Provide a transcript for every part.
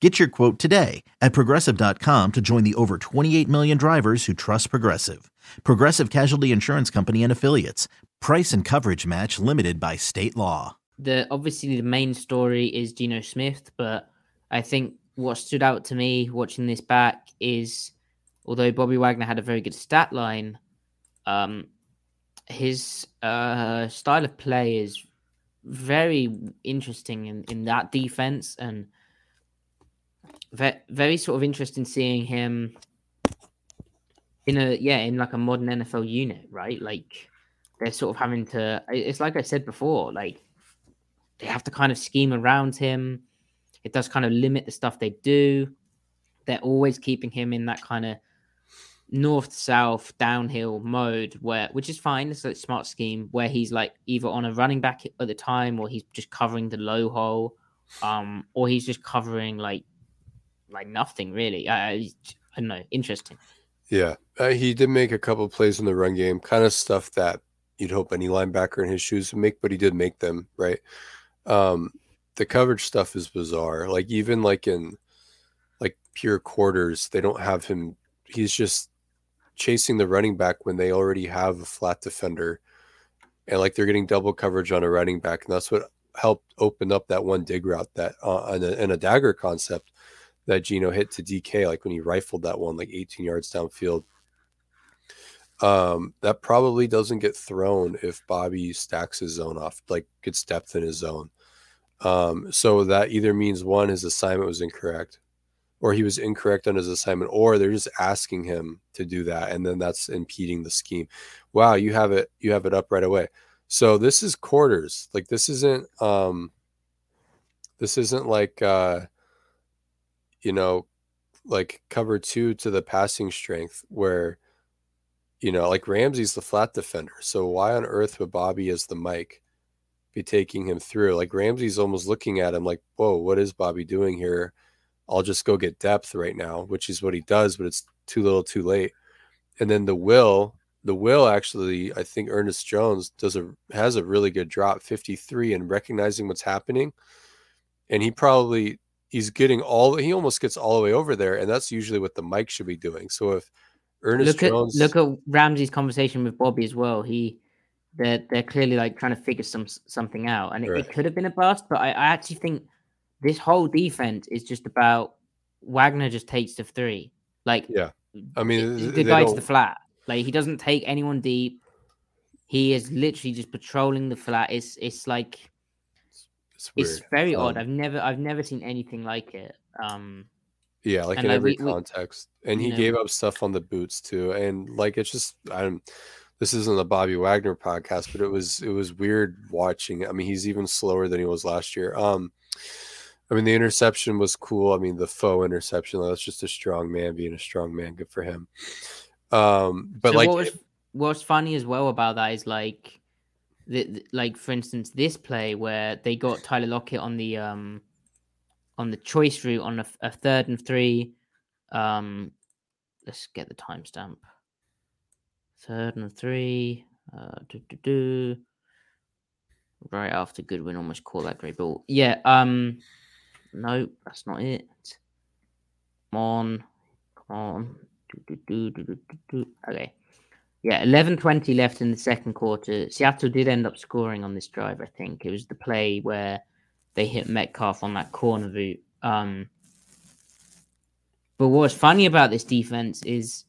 Get your quote today at Progressive.com to join the over 28 million drivers who trust Progressive. Progressive Casualty Insurance Company and Affiliates. Price and coverage match limited by state law. Obviously, the main story is Geno Smith, but I think what stood out to me watching this back is, although Bobby Wagner had a very good stat line, his style of play is very interesting in that defense, and very sort of interesting seeing him in like a modern NFL unit, right? Like they're sort of having to, it's like I said before, like they have to kind of scheme around him. It does kind of limit the stuff they do. They're always keeping him in that kind of north-south downhill mode, which is fine. It's a smart scheme where he's like either on a running back at the time, or he's just covering the low hole, or he's just covering like nothing really. I don't know. Interesting. Yeah. He did make a couple of plays in the run game, kind of stuff that you'd hope any linebacker in his shoes would make, but he did make them, right? The coverage stuff is bizarre. Like even like in like pure quarters, they don't have him. He's just chasing the running back when they already have a flat defender, and like they're getting double coverage on a running back. And that's what helped open up that one dig route that and a dagger concept that Geno hit to DK, like when he rifled that one, like 18 yards downfield. That probably doesn't get thrown if Bobby stacks his zone off, like gets depth in his zone. So that either means one, his assignment was incorrect, or he was incorrect on his assignment, or they're just asking him to do that, and then that's impeding the scheme. Wow, you have it up right away. So this is quarters. Like this isn't like like cover two to the passing strength where, like Ramsey's the flat defender. So why on earth would Bobby as the mic be taking him through? Like Ramsey's almost looking at him like, whoa, what is Bobby doing here? I'll just go get depth right now, which is what he does, but it's too little too late. And then the will actually, I think Ernest Jones has a really good drop, 53, and recognizing what's happening. And he almost gets all the way over there, and that's usually what the mic should be doing. So if Ernest Jones... Look at Ramsey's conversation with Bobby as well. They're clearly like trying to figure something out, and it could have been a bust, but I actually think this whole defense is just about Wagner just takes the three. Like, yeah, I mean, the guy to the flat. Like he doesn't take anyone deep. He is literally just patrolling the flat. It's like... It's very odd. I've never seen anything like it. Like in every context. And he gave up stuff on the boots too. And like it's just this isn't the Bobby Wagner podcast, but it was weird watching. I mean, he's even slower than he was last year. The interception was cool. I mean, the faux interception, that's just a strong man being a strong man. Good for him. But so like what's funny as well about that is like like for instance, this play where they got Tyler Lockett on the choice route on a 3rd and 3. Let's get the timestamp. 3rd and 3. Right after Goodwin almost caught that great ball. Yeah. No, that's not it. Come on. Okay. Yeah, 11:20 left in the second quarter. Seattle did end up scoring on this drive, I think. It was the play where they hit Metcalf on that corner route. But what's funny about this defense is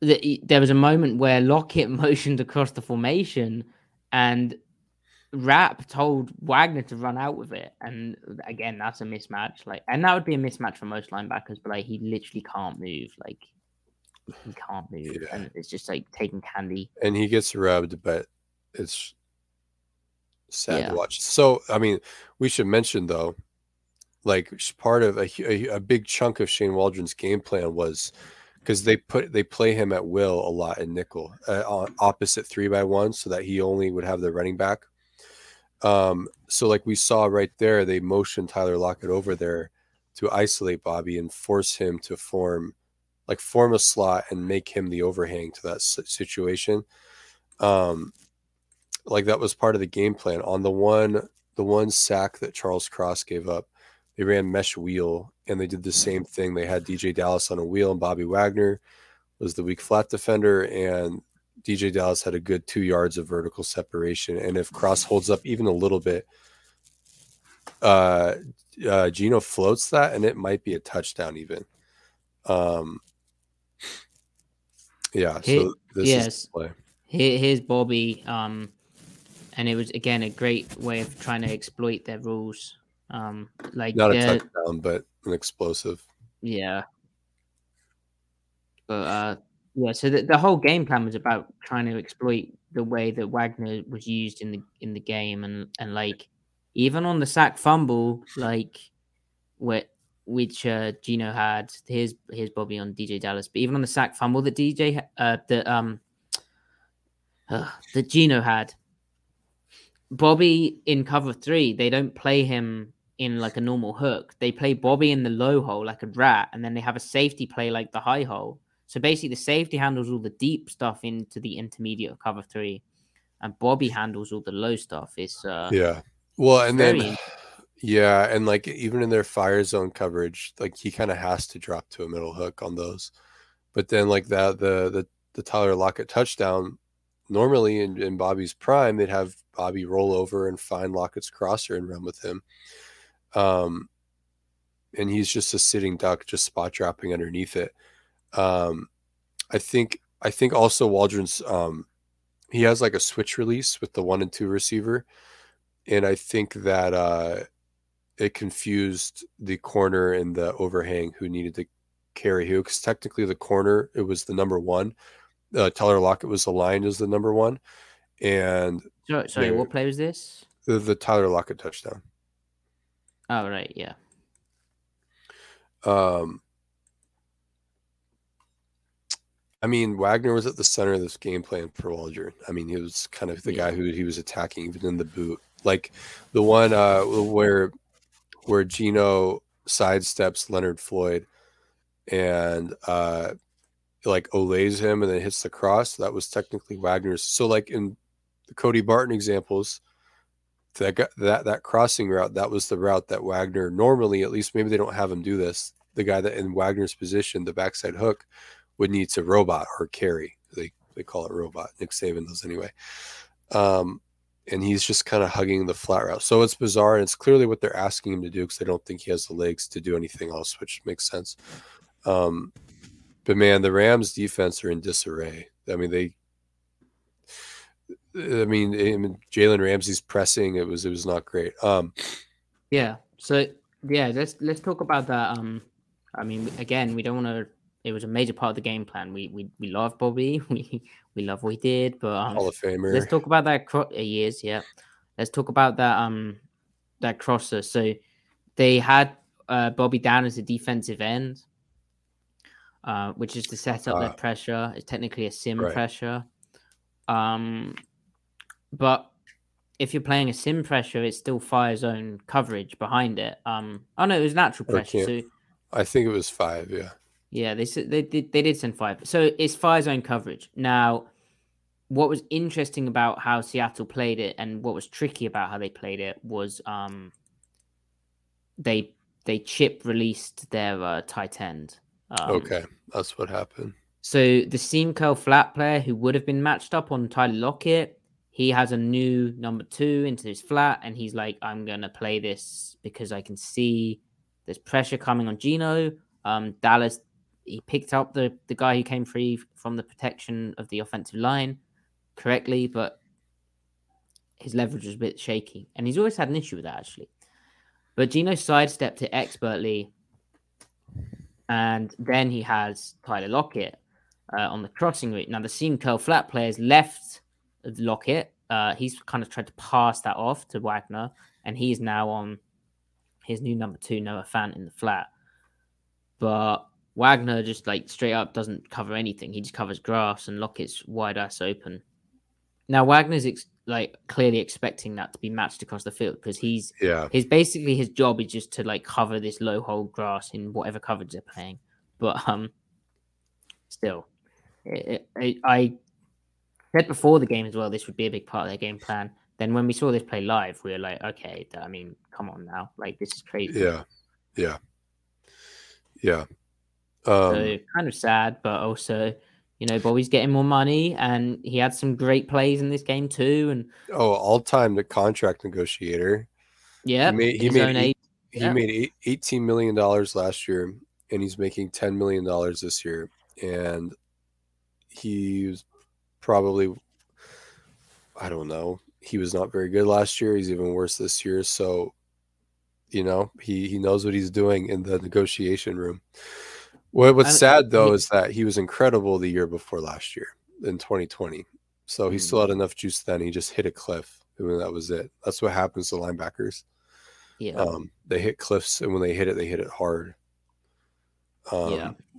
that there was a moment where Lockett motioned across the formation and Rapp told Wagner to run out with it. And again, that's a mismatch. And that would be a mismatch for most linebackers, but he literally can't move. He can't move, yeah. And it's just like taking candy. And he gets rubbed, but it's sad to watch. So, we should mention though, like part of a big chunk of Shane Waldron's game plan was because they play him at will a lot in nickel, on opposite 3-by-1, so that he only would have the running back. So like we saw right there, they motioned Tyler Lockett over there to isolate Bobby and force him to form a slot and make him the overhang to that situation. Like that was part of the game plan. On the one sack that Charles Cross gave up, they ran mesh wheel and they did the same thing. They had DJ Dallas on a wheel and Bobby Wagner was the weak flat defender, and DJ Dallas had a good 2 yards of vertical separation. And if Cross holds up even a little bit, Geno floats that and it might be a touchdown even. Is the play. Here's Bobby. And it was, again, a great way of trying to exploit their rules. Not a touchdown, but an explosive. Yeah. But, so the whole game plan was about trying to exploit the way that Wagner was used in the game. And like, even on the sack fumble, like, which Geno had, here's Bobby on DJ Dallas. But even on the sack fumble that that Geno had, Bobby in cover three, they don't play him in like a normal hook. They play Bobby in the low hole like a rat, and then they have a safety play like the high hole. So basically the safety handles all the deep stuff into the intermediate of cover three, and Bobby handles all the low stuff. It's and like even in their fire zone coverage, like he kind of has to drop to a middle hook on those. But then like that the Tyler Lockett touchdown, normally in Bobby's prime, they'd have Bobby roll over and find Lockett's crosser and run with him. And he's just a sitting duck, just spot dropping underneath it. I think also Waldron's, he has like a switch release with the 1 and 2 receiver. And I think that, it confused the corner and the overhang who needed to carry who, because technically the corner, it was the number one. Tyler Lockett was aligned as the number one. And sorry, what play was this? The Tyler Lockett touchdown. Oh, right. Yeah. I mean, Wagner was at the center of this game plan for Waldron. I mean, he was kind of the guy who he was attacking, even in the boot. Like the one where Geno sidesteps Leonard Floyd and like olays him and then hits the cross. That was technically Wagner's. So like in the Cody Barton examples, that crossing route, that was the route that Wagner normally, at least maybe they don't have him do this, the guy that in Wagner's position, the backside hook, would need to robot or carry. They call it robot. Nick Saban does anyway. And he's just kind of hugging the flat route. So it's bizarre, and it's clearly what they're asking him to do because they don't think he has the legs to do anything else, which makes sense. But man, the Rams defense are in disarray. I mean, Jalen Ramsey's pressing. It was not great. So yeah, let's talk about that. I mean, again, we don't want to. It was a major part of the game plan. We love Bobby. We love what he did. But Hall of Famer. Let's talk about that. Let's talk about that. That crosser. So they had Bobby down as a defensive end. Which is to set up their pressure. It's technically a sim pressure. But if you're playing a sim pressure, it's still fire zone coverage behind it. It was natural pressure. So, I think it was 5, yeah. Yeah, they did send 5. So it's fire zone coverage. Now, what was interesting about how Seattle played it and what was tricky about how they played it was they chip released their tight end. That's what happened. So the seam curl flat player who would have been matched up on Tyler Lockett, he has a new number 2 into his flat, and he's like, I'm going to play this because I can see there's pressure coming on Geno. Dallas, he picked up the guy who came free from the protection of the offensive line correctly, but his leverage was a bit shaky. And he's always had an issue with that, actually. But Geno sidestepped it expertly. And then he has Tyler Lockett on the crossing route. Now, the seam curl flat player's left of Lockett. He's kind of tried to pass that off to Wagner, and he's now on his new number 2, Noah Fant, in the flat. But Wagner just like straight up doesn't cover anything. He just covers grass and Lockett's wide ass open. Now Wagner's clearly expecting that to be matched across the field because his job is just to like cover this low hole grass in whatever coverage they're playing. But still, I said before the game as well, this would be a big part of their game plan. Then when we saw this play live, we were like, okay, I mean, come on now, like this is crazy. Yeah. So kind of sad, but also, you know, Bobby's getting more money, and he had some great plays in this game too. And all-time the contract negotiator. Yeah, he made $18 million last year, and he's making $10 million this year, and he's probably, I don't know, he was not very good last year. He's even worse this year. So, you know, he knows what he's doing in the negotiation room. What's sad, though, is that he was incredible the year before last year in 2020. So he still had enough juice then. He just hit a cliff. And that was it. That's what happens to linebackers. Yeah. They hit cliffs, and when they hit it hard.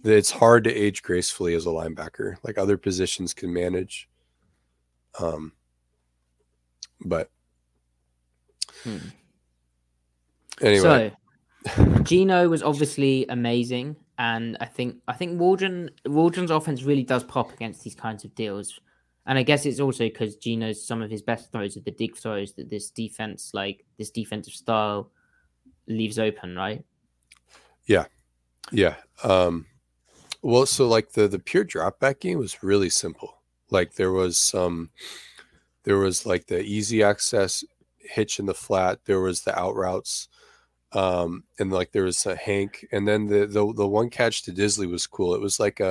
It's hard to age gracefully as a linebacker. Like, other positions can manage. Anyway. So, Geno was obviously amazing. And I think Waldron's offense really does pop against these kinds of deals, and I guess it's also because Geno's some of his best throws are the dig throws that this defense, like this defensive style, leaves open, right? Yeah. The pure dropback game was really simple. Like there was the easy access hitch in the flat. There was the out routes. And like there was a Hank, and then the one catch to Dizly was cool. It was like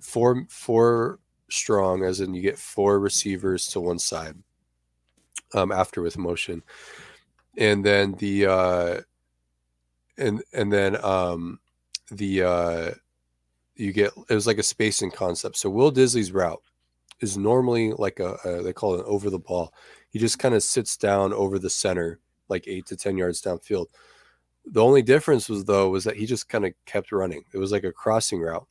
four strong, as in you get four receivers to one side after with motion, and then you get, it was like a spacing concept. So Will Dizly's route is normally like they call it an over the ball. He just kind of sits down over the center, like 8 to 10 yards downfield. The only difference was that he just kind of kept running. It was like a crossing route.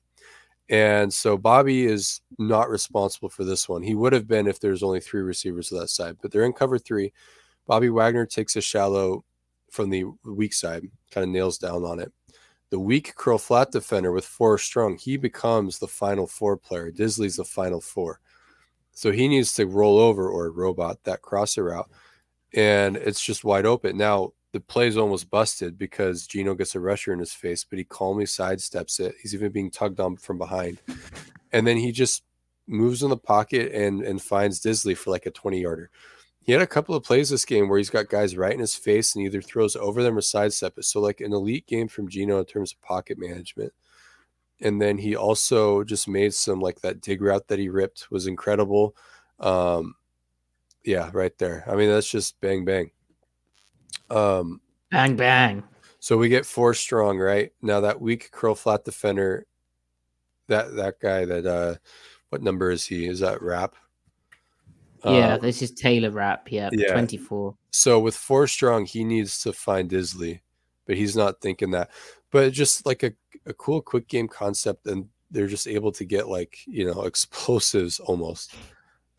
And so Bobby is not responsible for this one. He would have been if there's only three receivers to that side, but they're in cover three. Bobby Wagner takes a shallow from the weak side, kind of nails down on it. The weak curl flat defender with four strong, he becomes the final four player. Dizly's the final four. So he needs to roll over or robot that crosser route. And it's just wide open. Now, the play's almost busted because Geno gets a rusher in his face, but he calmly sidesteps it. He's even being tugged on from behind. And then he just moves in the pocket and finds Dizly for like a 20-yarder. He had a couple of plays this game where he's got guys right in his face and either throws over them or sidestep it. So like an elite game from Geno in terms of pocket management. And then he also just made some, like that dig route that he ripped was incredible. Yeah, right there. I mean, that's just bang, bang. Bang, bang. So we get four strong, right? Now that weak curl flat defender, that guy that what number is he? Is that Rapp? This is Taylor Rapp, 24. So with four strong, he needs to find Dizly, but he's not thinking that. But just like a cool quick game concept, and they're just able to get explosives almost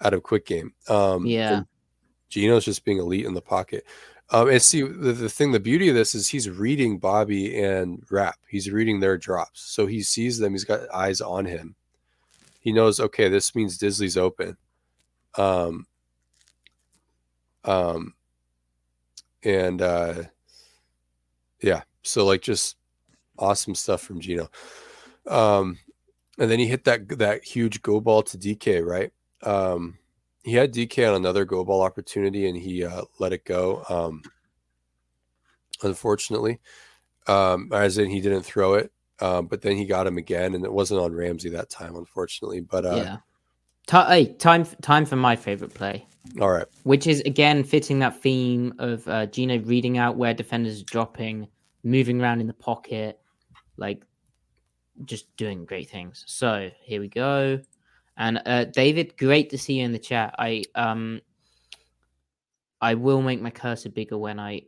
out of quick game. Geno's just being elite in the pocket. And see, the beauty of this is he's reading Bobby and Rapp. He's reading their drops. So he sees them. He's got eyes on him. He knows, okay, this means Dizly's open. So like just awesome stuff from Geno. And then he hit that huge go ball to DK, right? He had DK on another go ball opportunity, and he let it go. Unfortunately, as in he didn't throw it, but then he got him again, and it wasn't on Ramsey that time, unfortunately. But time for my favorite play. All right, which is again fitting that theme of Geno reading out where defenders are dropping, moving around in the pocket, like just doing great things. So here we go. And David, great to see you in the chat. I will make my cursor bigger when I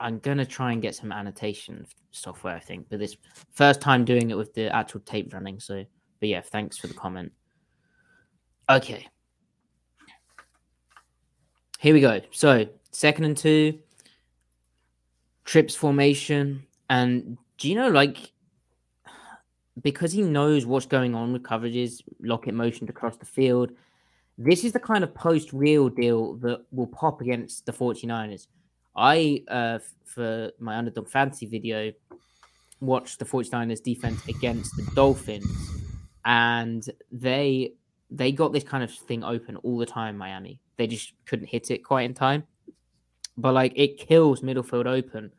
I'm going to try and get some annotation software, I think, but this first time doing it with the actual tape running. So, but yeah, thanks for the comment. Okay. Here we go. So 2nd and 2, trips formation. And Geno, like, because he knows what's going on with coverages, Lockett motioned across the field. This is the kind of post-real deal that will pop against the 49ers. I, for my Underdog Fantasy video, watched the 49ers defense against the Dolphins, and they got this kind of thing open all the time, Miami. They just couldn't hit it quite in time. But, like, it kills Middlefield open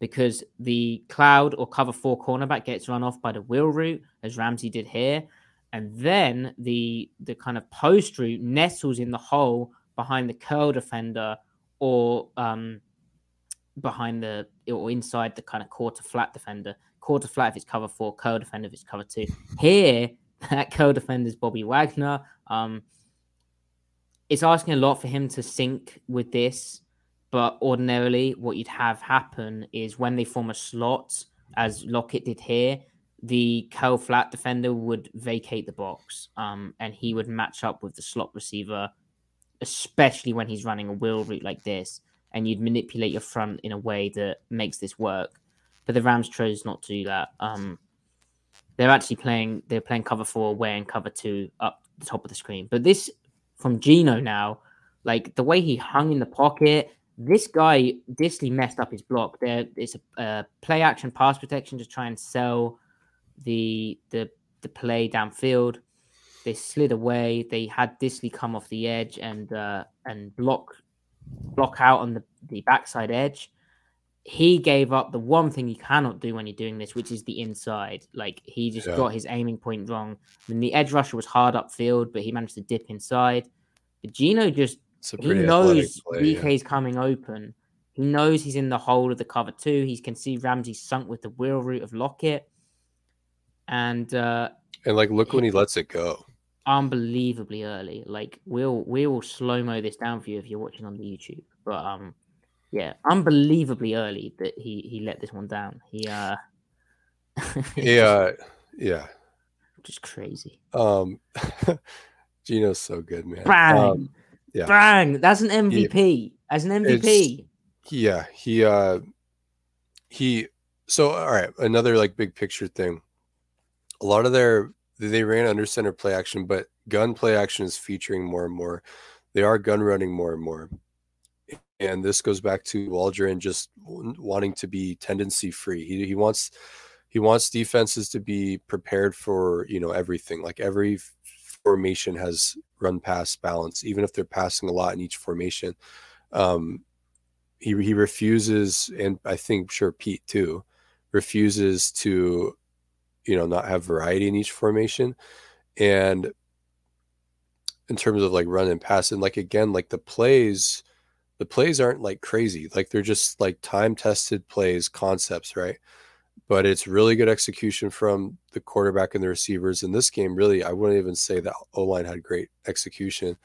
because the cloud or cover four cornerback gets run off by the wheel route, as Ramsey did here. And then the kind of post route nestles in the hole behind the curl defender or behind the or inside the kind of quarter flat defender. Quarter flat if it's cover 4, curl defender if it's cover 2. Here, that curl defender is Bobby Wagner. It's asking a lot for him to sync with this, but ordinarily what you'd have happen is when they form a slot, as Lockett did here, the curl flat defender would vacate the box and he would match up with the slot receiver, especially when he's running a wheel route like this, and you'd manipulate your front in a way that makes this work. But the Rams chose not to do that. They're playing cover 4 away and cover 2 up the top of the screen. But this from Geno now, like the way he hung in the pocket, this guy Dizly messed up his block. There is a play action pass protection to try and sell the play downfield. They slid away. They had Dizly come off the edge and block out on the backside edge. He gave up the one thing you cannot do when you're doing this, which is the inside. Like, he just got his aiming point wrong. I mean, the edge rusher was hard upfield, but he managed to dip inside. But Geno just, he knows DK's coming open. He knows he's in the hole of the cover 2. He can see Ramsey sunk with the wheel route of Lockett. And like, look when he lets it go. Unbelievably early. Like, we will slow-mo this down for you if you're watching on the YouTube. But yeah, unbelievably early that he let this one down. Yeah. Just crazy. Geno's so good, man. Bang. Bang. That's an MVP. All right, another like big picture thing. A lot of they ran under center play action, but gun play action is featuring more and more. They are gun running more and more. And this goes back to Waldron just wanting to be tendency free. He wants defenses to be prepared for, you know, everything. Like every formation has run pass balance, even if they're passing a lot in each formation. He refuses, and I think sure Pete too, refuses to, you know, not have variety in each formation. And in terms of like run and pass, and like, again, like the plays aren't like crazy. Like they're just like time tested plays, concepts, right? But it's really good execution from the quarterback and the receivers in this game. Really, I wouldn't even say that O-line had great execution.